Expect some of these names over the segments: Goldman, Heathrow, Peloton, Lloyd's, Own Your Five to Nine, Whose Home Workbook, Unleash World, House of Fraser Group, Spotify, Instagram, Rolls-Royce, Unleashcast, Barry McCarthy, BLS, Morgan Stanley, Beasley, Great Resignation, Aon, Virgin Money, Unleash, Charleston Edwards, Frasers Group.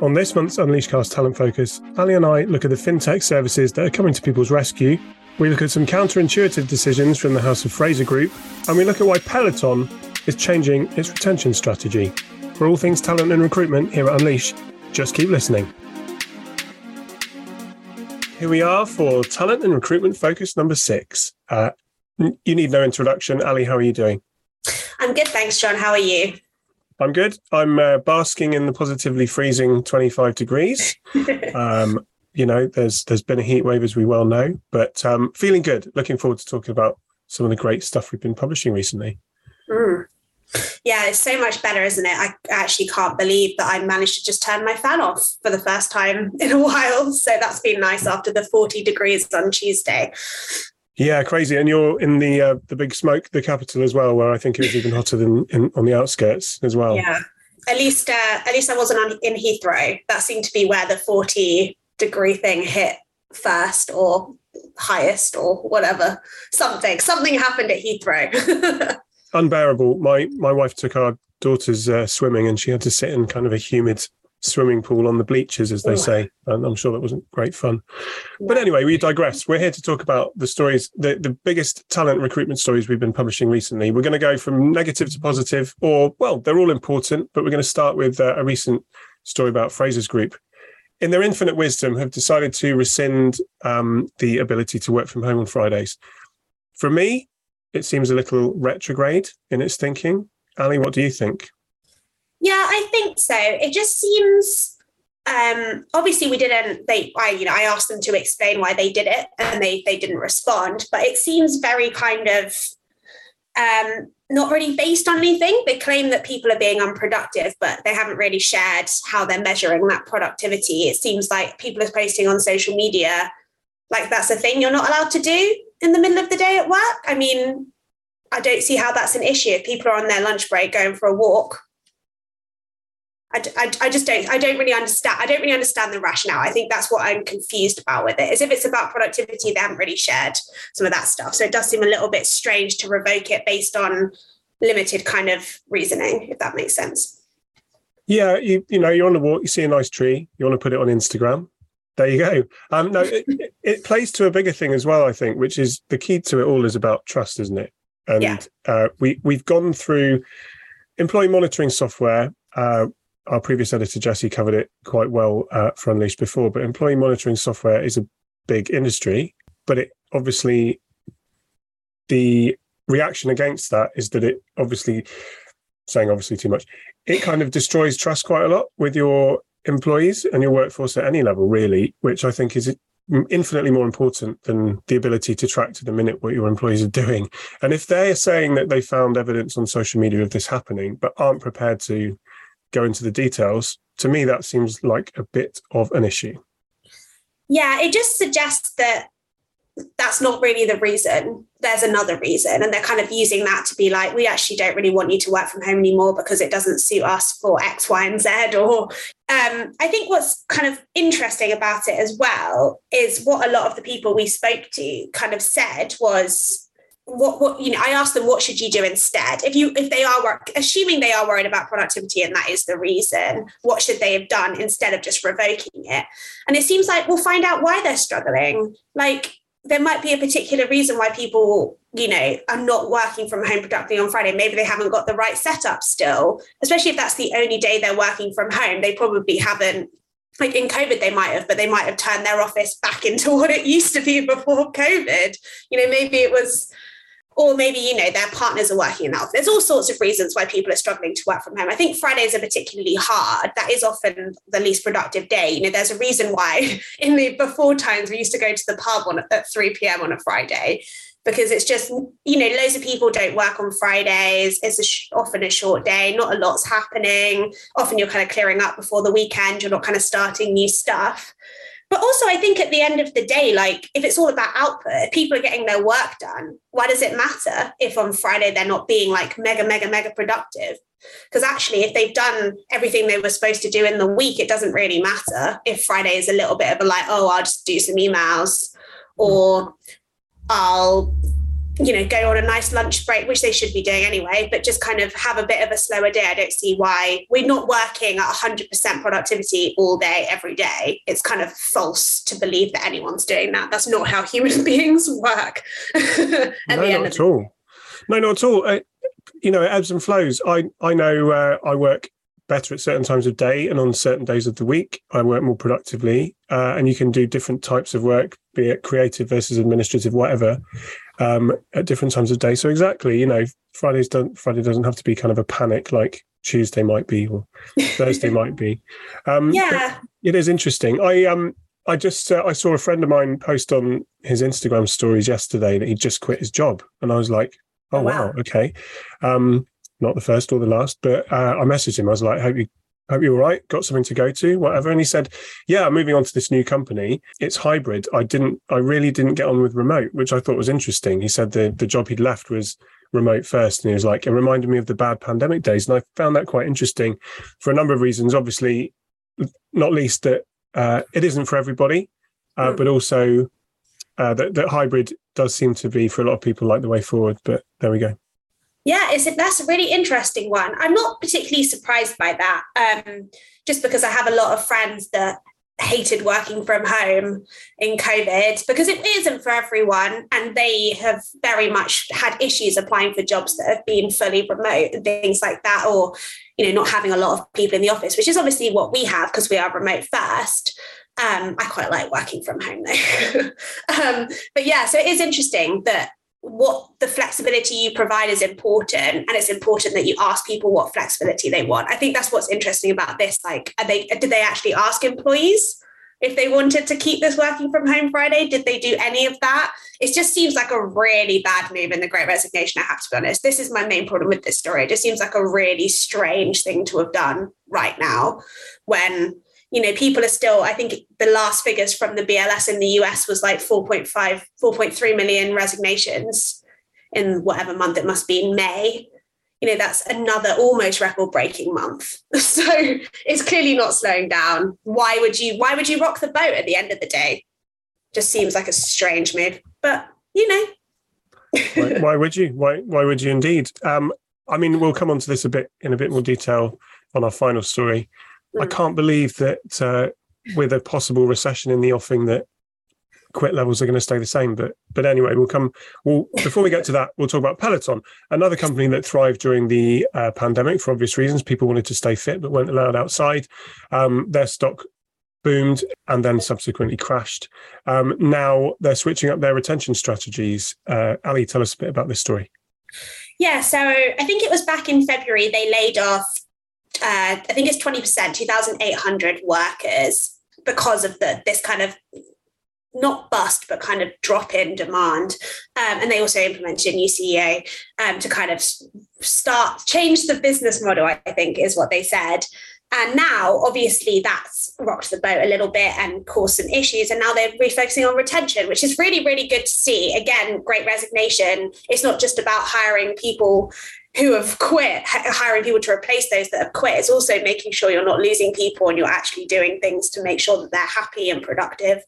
On this month's Unleashcast Talent Focus, Ali and I look at the fintech services that are coming to people's rescue. We look at some counterintuitive decisions from the House of Fraser Group, and we look at why Peloton is changing its retention strategy. For all things talent and recruitment here at Unleash, just keep listening. Here we are for Talent and Recruitment Focus number 6. You need no introduction. Ali, how are you doing? I'm good, thanks, John. How are you? I'm good. I'm basking in the positively freezing 25 degrees. There's been a heat wave, as we well know, but feeling good. Looking forward to talking about some of the great stuff we've been publishing recently. Mm. Yeah, it's so much better, isn't it? I actually can't believe that I managed to just turn my fan off for the first time in a while. So that's been nice after the 40 degrees on Tuesday. Yeah, crazy. And you're in the big smoke, the capital as well, where I think it was even hotter than on the outskirts as well. Yeah, at least I wasn't in Heathrow. That seemed to be where the 40 degree thing hit first or highest or whatever. Something happened at Heathrow. Unbearable. My wife took our daughters swimming, and she had to sit in kind of a humid swimming pool on the bleachers, as they say, and I'm sure that wasn't great fun. But anyway, we digress. We're here to talk about the stories, the biggest talent recruitment stories we've been publishing recently. We're going to go from negative to positive, or, well, they're all important, but we're going to start with a recent story about Fraser's Group. In their infinite wisdom, have decided to rescind the ability to work from home on Fridays. For me, it seems a little retrograde in its thinking. Ali, what do you think? Yeah, I think so. It just seems, obviously I asked them to explain why they did it, and they didn't respond, but it seems very kind of not really based on anything. They claim that people are being unproductive, but they haven't really shared how they're measuring that productivity. It seems like people are posting on social media, like that's a thing you're not allowed to do in the middle of the day at work. I mean, I don't see how that's an issue. If people are on their lunch break going for a walk, I don't really understand the rationale. I think that's what I'm confused about with it, is if it's about productivity, they haven't really shared some of that stuff. So it does seem a little bit strange to revoke it based on limited kind of reasoning, if that makes sense. Yeah, you're on the walk, you see a nice tree, you want to put it on Instagram. There you go. No, it plays to a bigger thing as well, I think, which is the key to it all is about trust, isn't it? And we've gone through employee monitoring software. Our previous editor, Jesse, covered it quite well for Unleash before, but employee monitoring software is a big industry, but it obviously, the reaction against that is that it obviously, saying obviously too much, it kind of destroys trust quite a lot with your employees and your workforce at any level, really, which I think is infinitely more important than the ability to track to the minute what your employees are doing. And if they're saying that they found evidence on social media of this happening, but aren't prepared to go into the details, to me that seems like a bit of an issue. Yeah, it just suggests that that's not really the reason. There's another reason, and they're kind of using that to be like, we actually don't really want you to work from home anymore because it doesn't suit us for X, Y, and Z. Or I think what's kind of interesting about it as well is what a lot of the people we spoke to kind of said was, I asked them, what should you do instead? Assuming they are worried about productivity and that is the reason, what should they have done instead of just revoking it? And it seems like we'll find out why they're struggling. Like, there might be a particular reason why people, are not working from home productively on Friday. Maybe they haven't got the right setup still, especially if that's the only day they're working from home. They probably haven't. Like in COVID, they might have, but they might have turned their office back into what it used to be before COVID. Maybe it was... Or maybe, their partners are working in the office. There's all sorts of reasons why people are struggling to work from home. I think Fridays are particularly hard. That is often the least productive day. There's a reason why in the before times we used to go to the pub at 3 p.m. on a Friday, because it's just, loads of people don't work on Fridays. It's often a short day. Not a lot's happening. Often you're kind of clearing up before the weekend. You're not kind of starting new stuff. But also, I think at the end of the day, like, if it's all about output, if people are getting their work done, why does it matter if on Friday they're not being like mega, mega, mega productive? Because actually, if they've done everything they were supposed to do in the week, it doesn't really matter if Friday is a little bit of a like, oh, I'll just do some emails, or I'll you know, go on a nice lunch break, which they should be doing anyway, but just kind of have a bit of a slower day. I don't see why we're not working at 100% productivity all day, every day. It's kind of false to believe that anyone's doing that. That's not how human beings work. No, not at all. You know, it ebbs and flows. I know I work better at certain times of day and on certain days of the week. I work more productively, and you can do different types of work, be it creative versus administrative, whatever, at different times of day. So exactly, you know, Friday doesn't have to be kind of a panic like Tuesday might be or Thursday might be. Yeah, it is interesting. I saw a friend of mine post on his Instagram stories yesterday that he just quit his job, and I was like, oh wow, okay. Not the first or the last, but I messaged him. I was like, hope you're all right. Got something to go to, whatever. And he said, yeah, I'm moving on to this new company. It's hybrid. I really didn't get on with remote, which I thought was interesting. He said the job he'd left was remote first. And he was like, it reminded me of the bad pandemic days. And I found that quite interesting for a number of reasons, obviously, not least that it isn't for everybody, but also that hybrid does seem to be for a lot of people like the way forward. But there we go. Yeah, that's a really interesting one. I'm not particularly surprised by that, just because I have a lot of friends that hated working from home in COVID because it isn't for everyone, and they have very much had issues applying for jobs that have been fully remote and things like that, or, you know, not having a lot of people in the office, which is obviously what we have because we are remote first. I quite like working from home though. But yeah, so it is interesting that what the flexibility you provide is important, and it's important that you ask people what flexibility they want. I think that's what's interesting about this. Like, did they actually ask employees if they wanted to keep this working from home Friday? Did they do any of that? It just seems like a really bad move in the Great Resignation, I have to be honest. This is my main problem with this story. It just seems like a really strange thing to have done right now when, you know, people are still, I think the last figures from the BLS in the US was like 4.3 million resignations in whatever month it must be, in May. You know, that's another almost record-breaking month. So it's clearly not slowing down. Why would you rock the boat at the end of the day? Just seems like a strange move, but you know. Why would you? Why would you indeed? I mean, we'll come on to this in a bit more detail on our final story. I can't believe that with a possible recession in the offing that quit levels are going to stay the same. But anyway, before we get to that, we'll talk about Peloton, another company that thrived during the pandemic for obvious reasons. People wanted to stay fit but weren't allowed outside. Their stock boomed and then subsequently crashed. Now they're switching up their retention strategies. Ali, tell us a bit about this story. Yeah, so I think it was back in February they laid off I think it's 20%, 2,800 workers because of this kind of not bust, but kind of drop in demand. And they also implemented a new CEO to kind of change the business model, I think is what they said. And now, obviously, that's rocked the boat a little bit and caused some issues. And now they're refocusing on retention, which is really, really good to see. Again, Great Resignation. It's not just about hiring people who have quit, hiring people to replace those that have quit. It's also making sure you're not losing people and you're actually doing things to make sure that they're happy and productive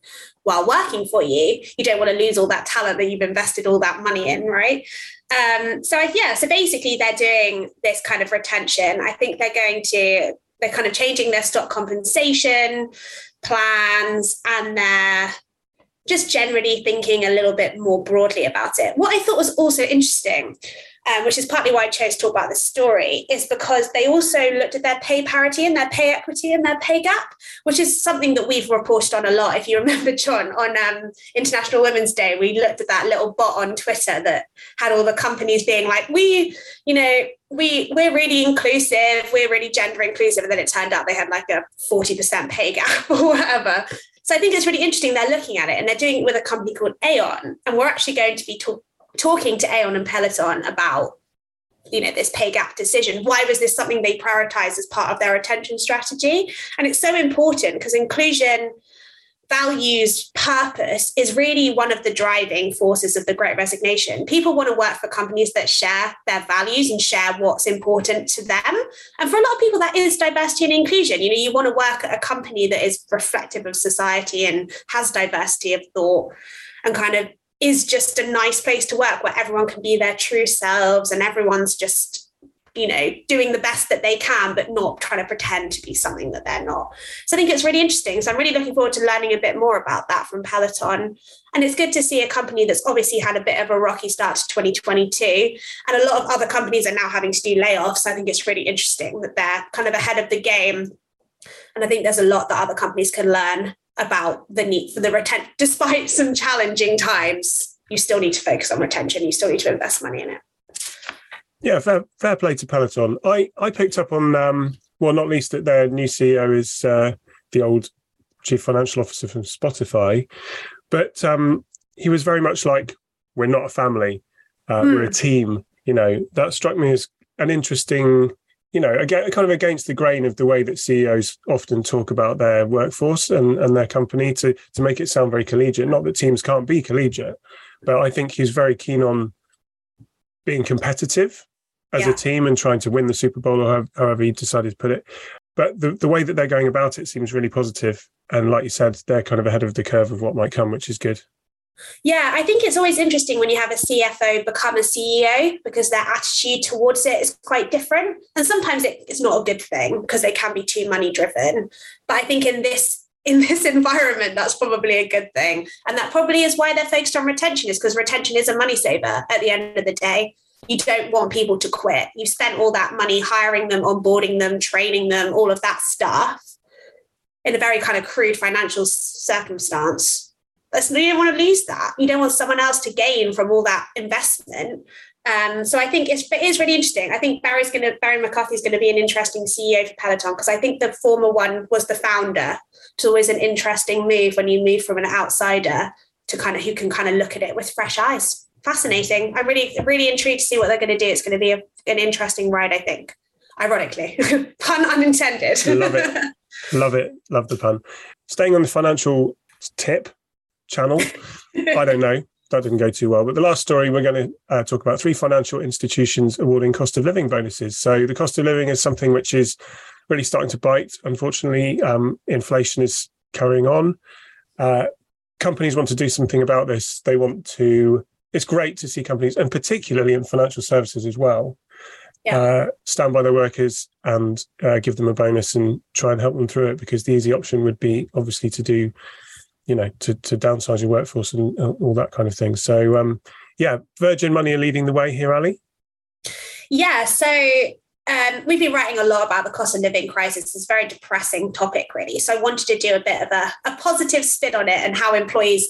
while working for you. You don't want to lose all that talent that you've invested all that money in, right? So basically they're doing this kind of retention. I think they're kind of changing their stock compensation plans, and they're just generally thinking a little bit more broadly about it. What I thought was also interesting, which is partly why I chose to talk about this story, is because they also looked at their pay parity and their pay equity and their pay gap, which is something that we've reported on a lot. If you remember, John, on International Women's Day, we looked at that little bot on Twitter that had all the companies being like, we're really inclusive, we're really gender inclusive. And then it turned out they had like a 40% pay gap or whatever. So I think it's really interesting they're looking at it, and they're doing it with a company called Aon. And we're actually going to be talking to Aon and Peloton about, you know, this pay gap decision. Why was this something they prioritized as part of their retention strategy? And it's so important because inclusion, values, purpose is really one of the driving forces of the Great Resignation. People want to work for companies that share their values and share what's important to them. And for a lot of people, that is diversity and inclusion. You know, you want to work at a company that is reflective of society and has diversity of thought and kind of is just a nice place to work where everyone can be their true selves and everyone's just, you know, doing the best that they can, but not trying to pretend to be something that they're not. So I think it's really interesting. So I'm really looking forward to learning a bit more about that from Peloton. And it's good to see a company that's obviously had a bit of a rocky start to 2022. And a lot of other companies are now having to do layoffs. I think it's really interesting that they're kind of ahead of the game. And I think there's a lot that other companies can learn about the need for the retention. Despite some challenging times, you still need to focus on retention. You still need to invest money in it. Yeah, fair play to Peloton. I picked up on, well, not least that their new CEO is the old chief financial officer from Spotify, but he was very much like, we're not a family, we're a team. You know, that struck me as an interesting, you know, again, kind of against the grain of the way that CEOs often talk about their workforce and their company to make it sound very collegiate. Not that teams can't be collegiate, but I think he's very keen on being competitive as a team and trying to win the Super Bowl, or however you decided to put it. But the way that they're going about it seems really positive. And like you said, they're kind of ahead of the curve of what might come, which is good. Yeah, I think it's always interesting when you have a CFO become a CEO, because their attitude towards it is quite different. And sometimes it's not a good thing because they can be too money driven. But I think in this environment, that's probably a good thing. And that probably is why they're focused on retention, is because retention is a money saver at the end of the day. You don't want people to quit. You spent all that money hiring them, onboarding them, training them, all of that stuff in a very kind of crude financial circumstance. You don't want to lose that. You don't want someone else to gain from all that investment. So I think it is really interesting. I think Barry McCarthy is going to be an interesting CEO for Peloton, because I think the former one was the founder. It's always an interesting move when you move from an outsider to kind of who can kind of look at it with fresh eyes. Fascinating. I'm really intrigued to see what they're going to do. It's going to be an interesting ride, I think. Ironically, pun unintended. Love it. Love it. Love the pun. Staying on the financial tip channel. I don't know. That didn't go too well. But the last story, we're going to talk about three financial institutions awarding cost of living bonuses. So the cost of living is something which is really starting to bite. Unfortunately, inflation is carrying on. Companies want to do something about this. It's great to see companies, and particularly in financial services as well, stand by their workers and give them a bonus and try and help them through it, because the easy option would be obviously to do, you know, to downsize your workforce and all that kind of thing. So, Virgin Money are leading the way here, Ali. Yeah, so we've been writing a lot about the cost of living crisis. It's a very depressing topic, really. So I wanted to do a bit of a positive spin on it and how employers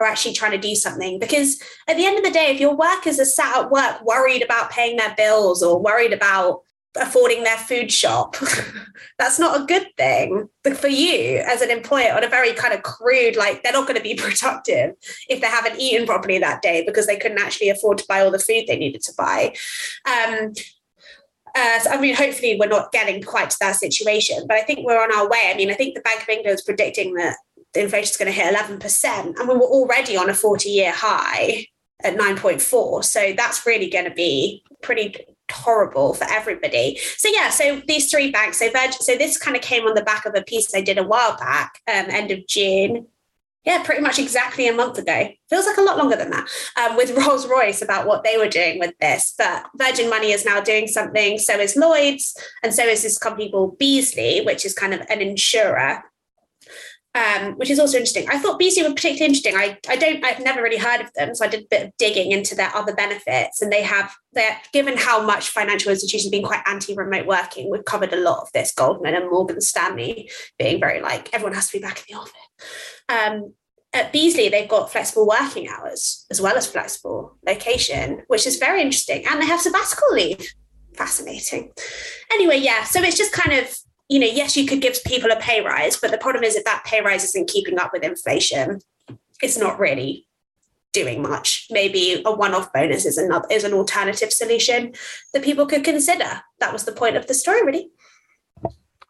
are actually trying to do something. Because at the end of the day, if your workers are sat at work worried about paying their bills or worried about affording their food shop, that's not a good thing for you as an employer, on a very kind of crude, like, they're not going to be productive if they haven't eaten properly that day because they couldn't actually afford to buy all the food they needed to buy. So, I mean, hopefully we're not getting quite to that situation, but I think we're on our way. I mean, I think the Bank of England is predicting that the inflation is going to hit 11%, and we were already on a 40-year high at 9.4. So that's really going to be pretty horrible for everybody. So these three banks, so this kind of came on the back of a piece I did a while back, end of June, pretty much exactly a month ago, feels like a lot longer than that, with Rolls-Royce about what they were doing with this. But Virgin Money is now doing something, so is Lloyd's, and so is this company called Beasley, which is kind of an insurer, which is also interesting. I thought Beasley were particularly interesting. I've never really heard of them, so I did a bit of digging into their other benefits. And they're given how much financial institutions have been quite anti-remote working. We've covered a lot of this, Goldman and Morgan Stanley being very like, everyone has to be back in the office. At Beasley, they've got flexible working hours as well as flexible location, which is very interesting. And they have sabbatical leave. Fascinating. Anyway, so it's just kind of, you know, yes, you could give people a pay rise, but the problem is if that pay rise isn't keeping up with inflation, it's not really doing much. Maybe a one-off bonus is an alternative solution that people could consider. That was the point of the story, really.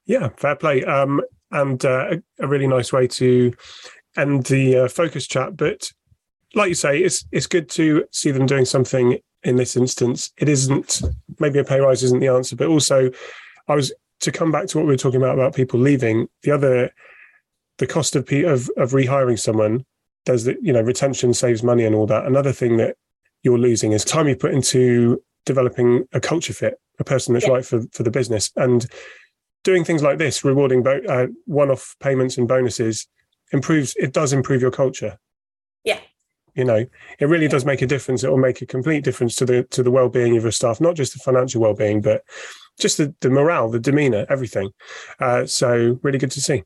Yeah, fair play. And a really nice way to end the focus chat. But like you say, it's good to see them doing something in this instance. It isn't, maybe a pay rise isn't the answer, but also to come back to what we were talking about people leaving, the cost of rehiring someone does the, you know, retention saves money and all that. Another thing that you're losing is time you put into developing a culture fit, a person that's right for the business. And doing things like this, rewarding one-off payments and bonuses, it does improve your culture. Yeah. You know, it really does make a difference. It will make a complete difference to the well-being of your staff, not just the financial well-being, but just the morale, the demeanour, everything. So really good to see.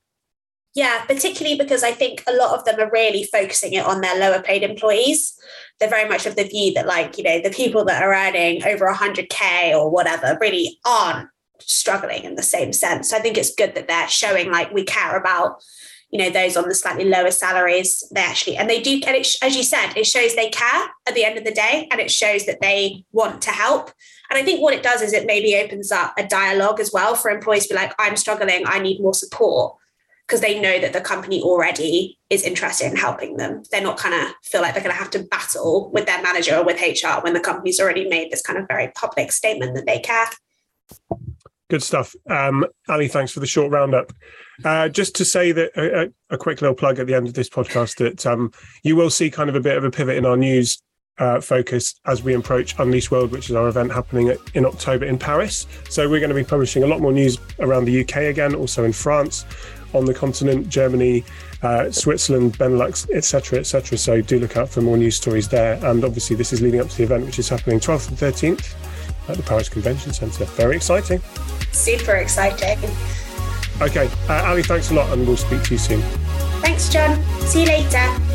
Yeah, particularly because I think a lot of them are really focusing it on their lower paid employees. They're very much of the view that, like, you know, the people that are earning over 100K or whatever really aren't struggling in the same sense. I think it's good that they're showing, like, we care about, you know, those on the slightly lower salaries. They actually, and they do, and it, as you said, it shows they care at the end of the day, and it shows that they want to help. And I think what it does is it maybe opens up a dialogue as well for employees to be like, I'm struggling, I need more support, because they know that the company already is interested in helping them. They're not kind of feel like they're going to have to battle with their manager or with HR when the company's already made this kind of very public statement that they care. Good stuff. Ali, thanks for the short roundup. Just to say that a quick little plug at the end of this podcast that you will see kind of a bit of a pivot in our news focus as we approach Unleash World, which is our event happening in October in Paris. So we're going to be publishing a lot more news around the UK again, also in France, on the continent, Germany, Switzerland, Benelux, etc., etc. So do look out for more news stories there. And obviously this is leading up to the event, which is happening 12th and 13th. At the Paris Convention Centre. Very exciting. Super exciting. Okay, Ali, thanks a lot, and we'll speak to you soon. Thanks, John. See you later.